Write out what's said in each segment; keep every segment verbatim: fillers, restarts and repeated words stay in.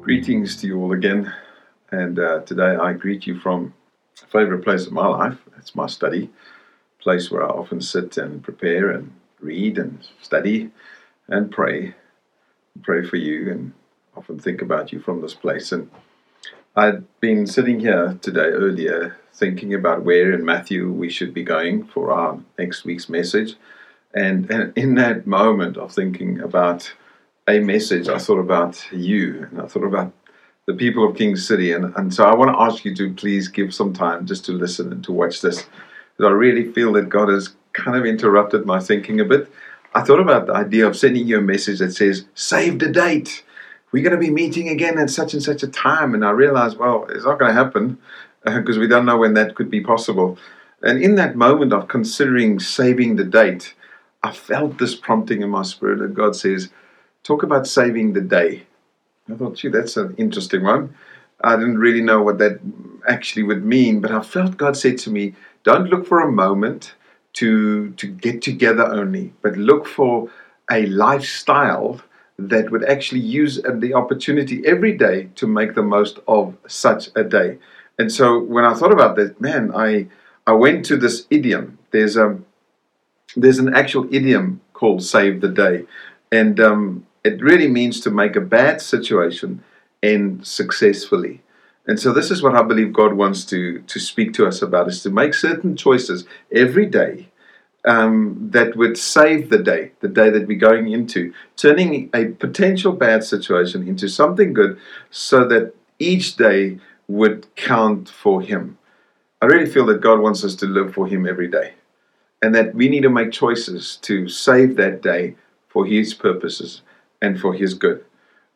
Greetings to you all again, and uh, today I greet you from a favourite place of my life. It's my study, a place where I often sit and prepare and read and study and pray, pray for you and often think about you from this place. And I'd been sitting here today earlier thinking about where in Matthew we should be going for our next week's message, and, and in that moment of thinking about a message, I thought about you, and I thought about the people of King City, and, and so I want to ask you to please give some time just to listen and to watch this, because I really feel that God has kind of interrupted my thinking a bit. I thought about the idea of sending you a message that says, save the date, we're going to be meeting again at such and such a time, and I realized, well, it's not going to happen, because uh, we don't know when that could be possible. And in that moment of considering saving the date, I felt this prompting in my spirit that God says, talk about saving the day. I thought, gee, that's an interesting one. I didn't really know what that actually would mean, but I felt God said to me, don't look for a moment to, to get together only, but look for a lifestyle that would actually use the opportunity every day to make the most of such a day. And so when I thought about that, man, I I went to this idiom. There's a there's an actual idiom called save the day, and um, it really means to make a bad situation end successfully. And so this is what I believe God wants to to speak to us about, is to make certain choices every day um, that would save the day, the day that we're going into, turning a potential bad situation into something good so that each day would count for Him. I really feel that God wants us to live for Him every day, and that we need to make choices to save that day for His purposes and for His good.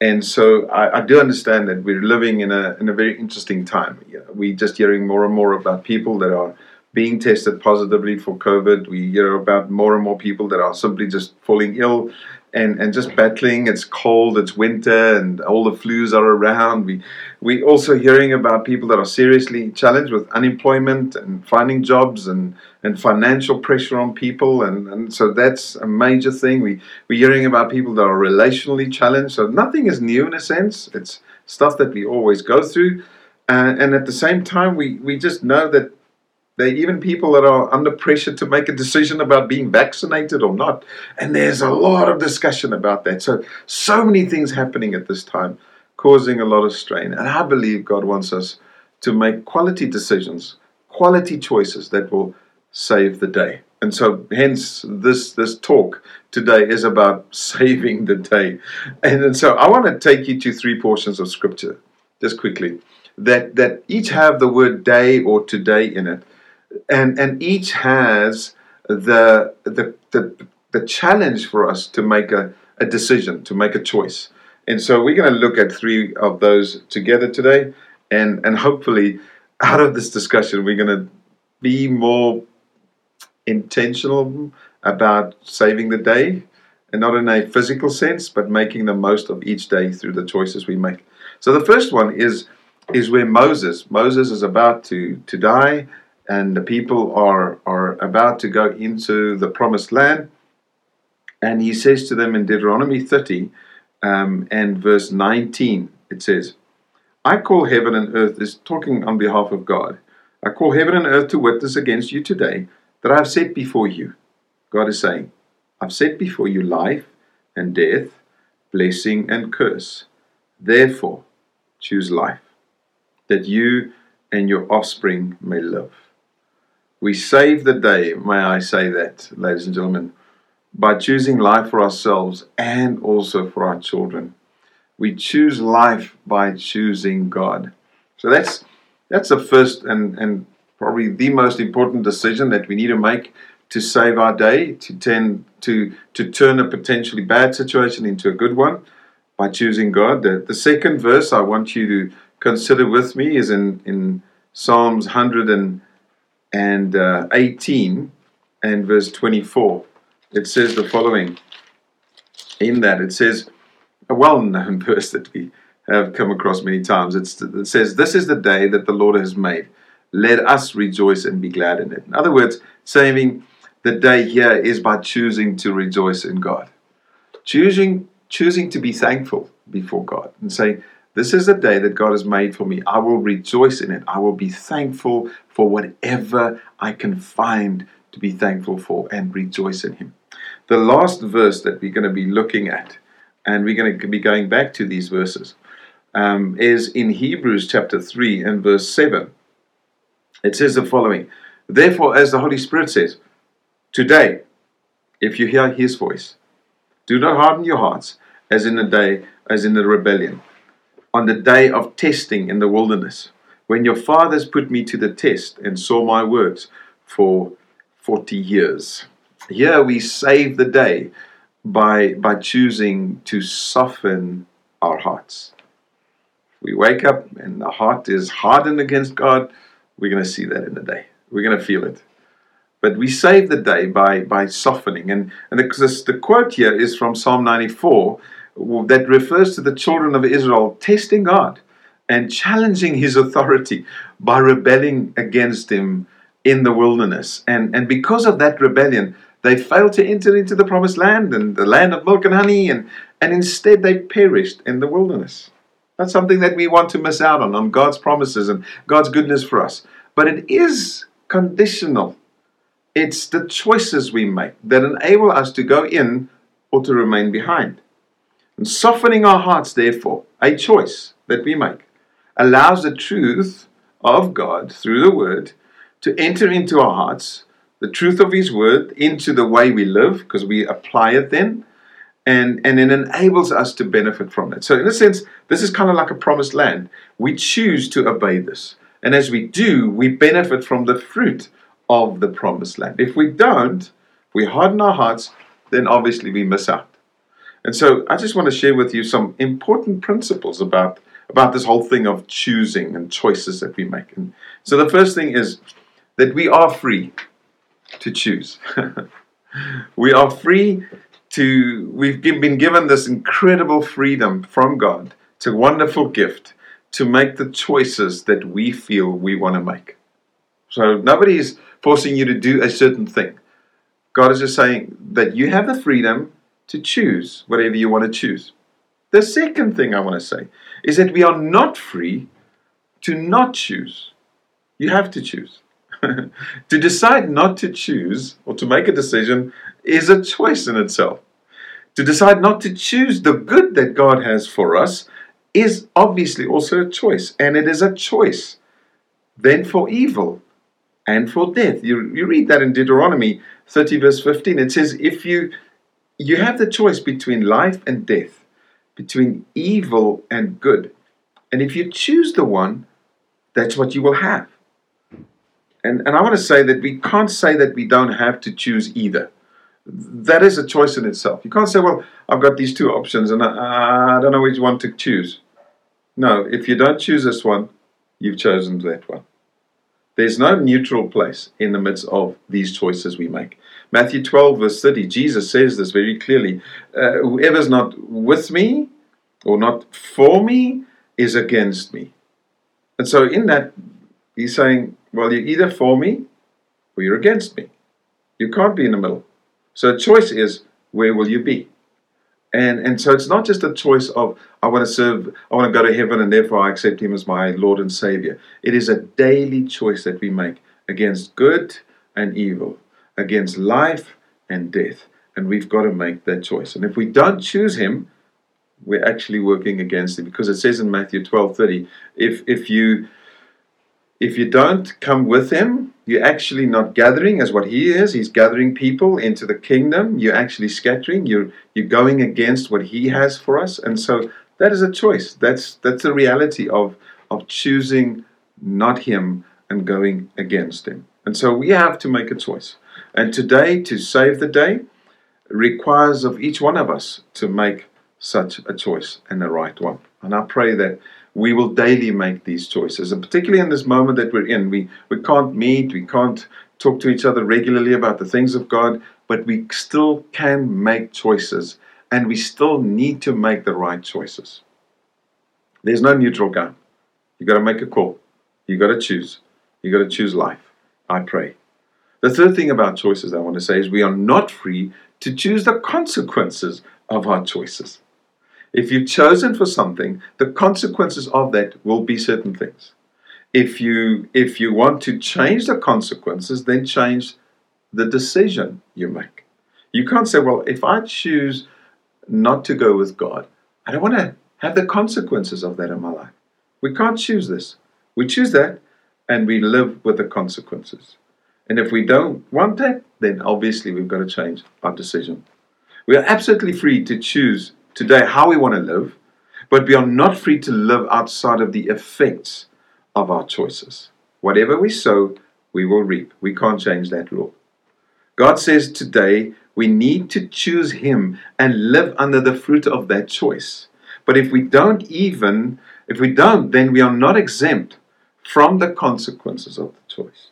And so I, I do understand that we're living in a in a very interesting time. We're just hearing more and more about people that are being tested positively for COVID. We hear about more and more people that are simply just falling ill and, and just battling. It's cold, it's winter, and all the flus are around. We we also hearing about people that are seriously challenged with unemployment and finding jobs and, and financial pressure on people. And, and so that's a major thing. We, we're hearing about people that are relationally challenged. So nothing is new in a sense. It's stuff that we always go through. Uh, and at the same time, we, we just know that there are even people that are under pressure to make a decision about being vaccinated or not. And there's a lot of discussion about that. So, so many things happening at this time, causing a lot of strain. And I believe God wants us to make quality decisions, quality choices that will save the day. And so, hence, this, this talk today is about saving the day. And, and so, I want to take you to three portions of Scripture, just quickly, that, that each have the word day or today in it. And and each has the, the the the challenge for us to make a, a decision, to make a choice. And so we're going to look at three of those together today. And, and hopefully out of this discussion, we're going to be more intentional about saving the day. And not in a physical sense, but making the most of each day through the choices we make. So the first one is, is where Moses, Moses is about to, to die. And the people are, are about to go into the promised land. And he says to them in Deuteronomy thirty um, and verse nineteen, it says, I call heaven and earth, is talking on behalf of God. I call heaven and earth to witness against you today that I have set before you. God is saying, I've set before you life and death, blessing and curse. Therefore, choose life, that you and your offspring may live. We save the day, may I say that, ladies and gentlemen, by choosing life for ourselves and also for our children. We choose life by choosing God. So that's that's the first and, and probably the most important decision that we need to make to save our day, to, tend, to, to turn a potentially bad situation into a good one by choosing God. The, the second verse I want you to consider with me is in, in Psalms one hundred and and uh, eighteen and verse twenty-four. It says the following in that. It says a well-known verse that we have come across many times. It's, it says, this is the day that the Lord has made. let us rejoice and be glad in it. In other words, saving the day here is by choosing to rejoice in God. Choosing, choosing to be thankful before God and say, this is the day that God has made for me. I will rejoice in it. I will be thankful for whatever I can find to be thankful for and rejoice in Him. The last verse that we're going to be looking at, and we're going to be going back to these verses, um, is in Hebrews chapter three and verse seven. It says the following, therefore, as the Holy Spirit says, today, if you hear His voice, do not harden your hearts as in the day, as in the rebellion, on the day of testing in the wilderness, when your fathers put me to the test and saw my works for forty years. Here we save the day by, by choosing to soften our hearts. We wake up and the heart is hardened against God, we're going to see that in the day. We're going to feel it. But we save the day by, by softening. And, and the, the quote here is from Psalm ninety-four that refers to the children of Israel testing God and challenging His authority by rebelling against Him in the wilderness. And, and because of that rebellion, they failed to enter into the promised land and the land of milk and honey, and, and instead they perished in the wilderness. That's something that we want to miss out on, on God's promises and God's goodness for us. But it is conditional. It's the choices we make that enable us to go in or to remain behind. And softening our hearts, therefore, a choice that we make, allows the truth of God through the Word to enter into our hearts, the truth of His Word into the way we live, because we apply it then, And, and it enables us to benefit from it. So in a sense, this is kind of like a promised land. We choose to obey this. And as we do, we benefit from the fruit of the promised land. If we don't, if we harden our hearts, then obviously we miss out. And so I just want to share with you some important principles about, about this whole thing of choosing and choices that we make. And so the first thing is that we are free to choose. We are free To, we've been given this incredible freedom from God. It's a wonderful gift to make the choices that we feel we want to make. So nobody is forcing you to do a certain thing. God is just saying that you have the freedom to choose whatever you want to choose. The second thing I want to say is that we are not free to not choose. You have to choose. To decide not to choose or to make a decision is a choice in itself. To decide not to choose the good that God has for us is obviously also a choice. And it is a choice then for evil and for death. You, you read that in Deuteronomy thirty verse fifteen. It says, if you, you have the choice between life and death, between evil and good. And if you choose the one, that's what you will have. And, and I want to say that we can't say that we don't have to choose either. That is a choice in itself. You can't say, well, I've got these two options and I, I don't know which one to choose. No, if you don't choose this one, you've chosen that one. There's no neutral place in the midst of these choices we make. Matthew twelve verse thirty, Jesus says this very clearly. Uh, whoever's not with me or not for me is against me. And so in that, he's saying, well, you're either for me or you're against me. You can't be in the middle. So the choice is, where will you be? And and so it's not just a choice of, I want to serve, I want to go to heaven, and therefore I accept Him as my Lord and Savior. It is a daily choice that we make against good and evil, against life and death. And we've got to make that choice. And if we don't choose Him, we're actually working against Him. Because it says in Matthew twelve thirty, if if you... If you don't come with Him, you're actually not gathering as what He is. He's gathering people into the kingdom. You're actually scattering. You're, you're going against what He has for us. And so that is a choice. That's that's the reality of, of choosing not Him and going against Him. And so we have to make a choice. And today, to save the day, requires of each one of us to make such a choice and the right one. And I pray that we will daily make these choices. And particularly in this moment that we're in, we, we can't meet, we can't talk to each other regularly about the things of God, but we still can make choices, and we still need to make the right choices. There's no neutral ground. You've got to make a call. You've got to choose. You've got to choose life, I pray. The third thing about choices I want to say is we are not free to choose the consequences of our choices. If you've chosen for something, the consequences of that will be certain things. If you if you want to change the consequences, then change the decision you make. You can't say, well, if I choose not to go with God, I don't want to have the consequences of that in my life. We can't choose this. We choose that, and we live with the consequences. And if we don't want that, then obviously we've got to change our decision. We are absolutely free to choose today how we want to live, but we are not free to live outside of the effects of our choices. Whatever we sow, we will reap. We can't change that law. God says today we need to choose Him and live under the fruit of that choice. But if we don't even, if we don't, then we are not exempt from the consequences of the choice.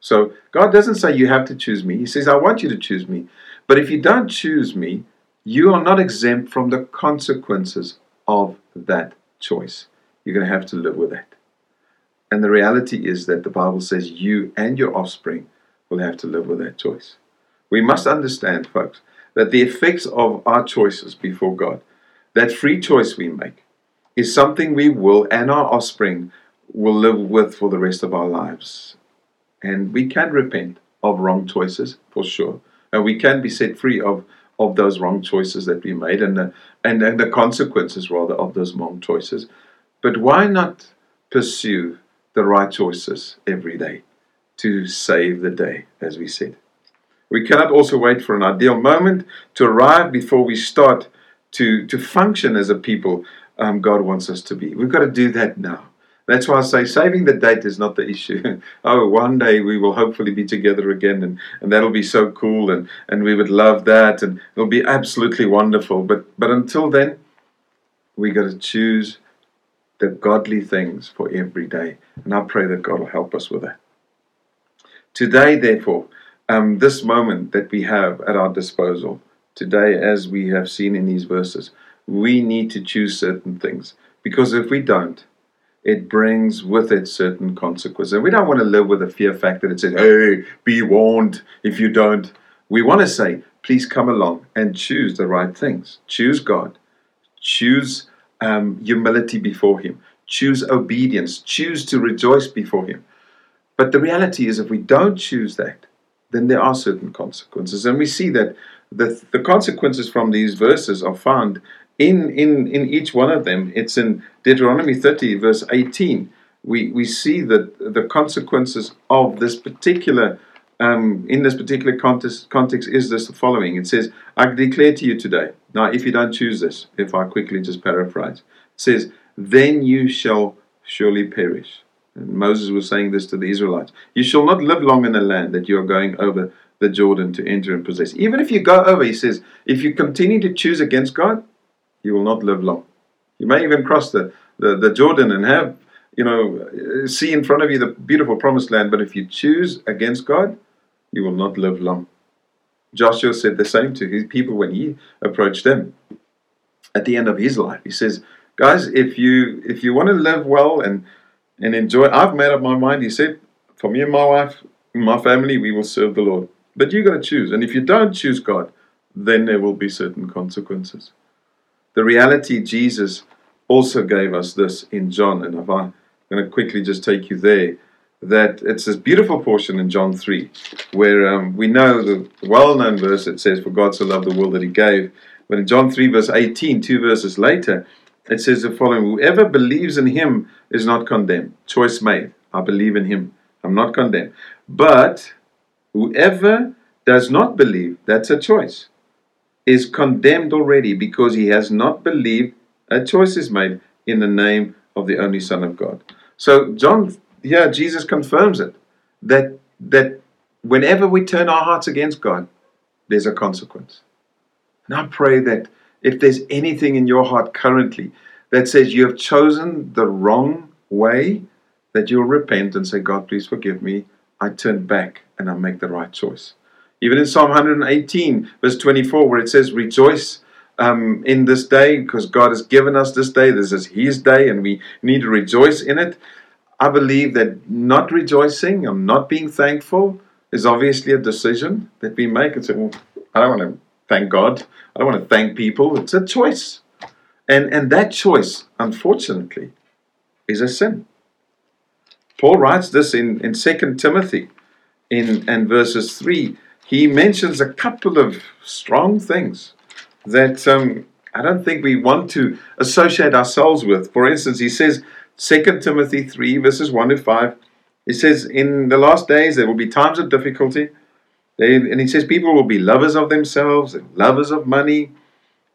So God doesn't say you have to choose me. He says, I want you to choose me. But if you don't choose me, you are not exempt from the consequences of that choice. You're going to have to live with that. And the reality is that the Bible says you and your offspring will have to live with that choice. We must understand, folks, that the effects of our choices before God, that free choice we make, is something we will and our offspring will live with for the rest of our lives. And we can repent of wrong choices, for sure. And we can be set free of, of those wrong choices that we made and the, and, and the consequences, rather, of those wrong choices. But why not pursue the right choices every day to save the day, as we said? We cannot also wait for an ideal moment to arrive before we start to, to function as a people um, God wants us to be. We've got to do that now. That's why I say saving the date is not the issue. Oh, one day we will hopefully be together again, and, and that'll be so cool, and, and we would love that, and it'll be absolutely wonderful. But but until then, we got to choose the godly things for every day. And I pray that God will help us with that. Today, therefore, um, this moment that we have at our disposal, today as we have seen in these verses, we need to choose certain things. Because if we don't, it brings with it certain consequences. And we don't want to live with a fear factor that says, hey, be warned if you don't. We want to say, please come along and choose the right things. Choose God. Choose um, humility before Him. Choose obedience. Choose to rejoice before Him. But the reality is, if we don't choose that, then there are certain consequences. And we see that the, the consequences from these verses are found In, in in each one of them. It's in Deuteronomy thirty, verse eighteen. We we see that the consequences of this particular, um, in this particular context, context is this the following. It says, I declare to you today. Now, if you don't choose this, if I quickly just paraphrase, it says, then you shall surely perish. And Moses was saying this to the Israelites. You shall not live long in the land that you are going over the Jordan to enter and possess. Even if you go over, he says, if you continue to choose against God, you will not live long. You may even cross the, the, the Jordan and have, you know, see in front of you the beautiful promised land, but if you choose against God, you will not live long. Joshua said the same to his people when he approached them at the end of his life. He says, guys, if you if you want to live well and, and enjoy, I've made up my mind, he said, for me and my wife, my family, we will serve the Lord. But you've got to choose. And if you don't choose God, then there will be certain consequences. The reality, Jesus also gave us this in John, and if I'm going to quickly just take you there, that it's this beautiful portion in John three, where um, we know the well-known verse that says, for God so loved the world that He gave. But in John three, verse eighteen, two verses later, it says the following, whoever believes in Him is not condemned. Choice made. I believe in Him. I'm not condemned. But whoever does not believe, that's a choice, is condemned already because he has not believed a choice is made in the name of the only Son of God. So John, yeah, Jesus confirms it, that that whenever we turn our hearts against God, there's a consequence. And I pray that if there's anything in your heart currently that says you have chosen the wrong way, that you'll repent and say, God, please forgive me. I turn back and I make the right choice. Even in Psalm one eighteen, verse twenty-four, where it says, rejoice um, in this day, because God has given us this day. This is His day, and we need to rejoice in it. I believe that not rejoicing and not being thankful is obviously a decision that we make. It's a, well, I don't want to thank God. I don't want to thank people. It's a choice. And, and that choice, unfortunately, is a sin. Paul writes this in, in Second Timothy in, in verses three. He mentions a couple of strong things that um, I don't think we want to associate ourselves with. For instance, he says, Second Timothy three, verses one to five, he says, in the last days there will be times of difficulty. They, and he says people will be lovers of themselves, and lovers of money,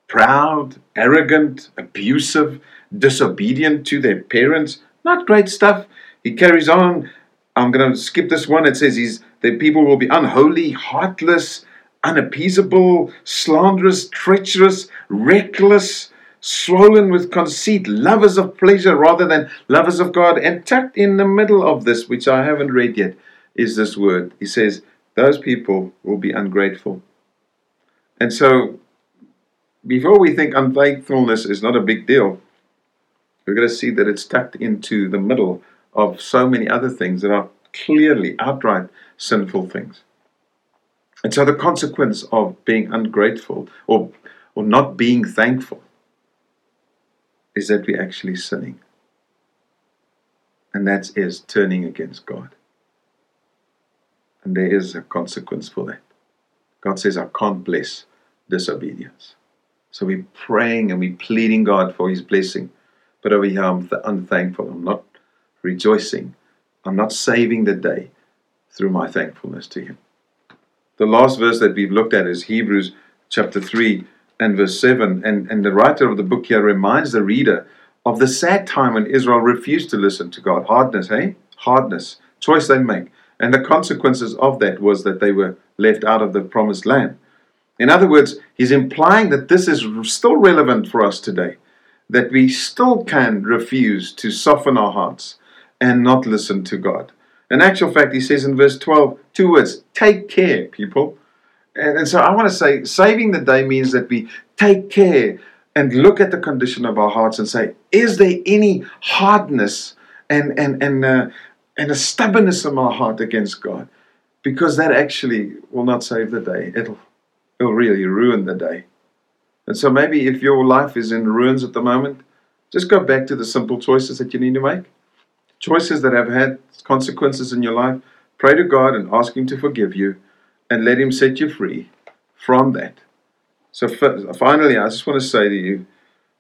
proud, arrogant, abusive, disobedient to their parents. Not great stuff. He carries on. I'm going to skip this one. It says he's, that people will be unholy, heartless, unappeasable, slanderous, treacherous, reckless, swollen with conceit, lovers of pleasure rather than lovers of God. And tucked in the middle of this, which I haven't read yet, is this word. He says, those people will be ungrateful. And so, before we think unthankfulness is not a big deal, we're going to see that it's tucked into the middle of so many other things that are clearly, outright sinful things. And so the consequence of being ungrateful or, or not being thankful is that we're actually sinning. And that is turning against God. And there is a consequence for that. God says, I can't bless disobedience. So we're praying and we're pleading God for His blessing. But over here, I'm th- unthankful. I'm not rejoicing. I'm not saving the day through my thankfulness to Him. The last verse that we've looked at is Hebrews chapter three and verse seven. And, and the writer of the book here reminds the reader of the sad time when Israel refused to listen to God. Hardness, eh? Hardness. Choice they make. And the consequences of that was that they were left out of the promised land. In other words, he's implying that this is still relevant for us today, that we still can refuse to soften our hearts and not listen to God. In actual fact, he says in verse twelve, two words, take care, people. And, and so I want to say, saving the day means that we take care and look at the condition of our hearts and say, is there any hardness and, and, and, uh, and a stubbornness in our heart against God? Because that actually will not save the day. It'll It'll really ruin the day. And so maybe if your life is in ruins at the moment, just go back to the simple choices that you need to make. Choices that have had consequences in your life. Pray to God and ask Him to forgive you and let Him set you free from that. So finally, I just want to say to you,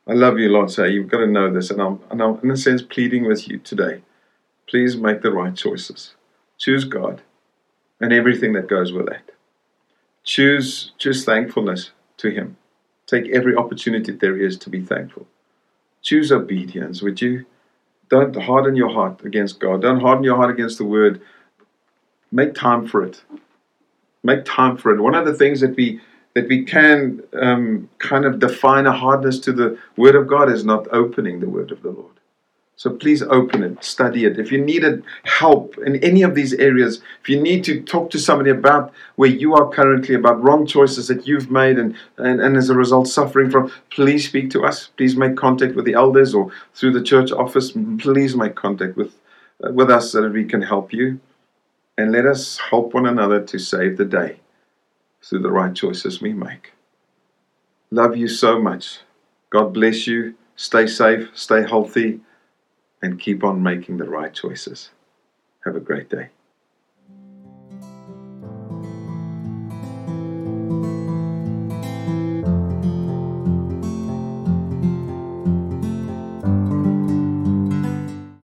I love you lots. Hey, you've got to know this. And I'm, and I'm in a sense pleading with you today. Please make the right choices. Choose God and everything that goes with that. Choose, choose thankfulness to Him. Take every opportunity there is to be thankful. Choose obedience, would you? Don't harden your heart against God. Don't harden your heart against the Word. Make time for it. Make time for it. One of the things that we that we can um, kind of define a hardness to the Word of God is not opening the Word of the Lord. So please open it, study it. If you needed help in any of these areas, if you need to talk to somebody about where you are currently, about wrong choices that you've made and, and, and as a result suffering from, please speak to us. Please make contact with the elders or through the church office. Please make contact with, uh, with us so that we can help you. And let us help one another to save the day through the right choices we make. Love you so much. God bless you. Stay safe. Stay healthy. And keep on making the right choices. Have a great day.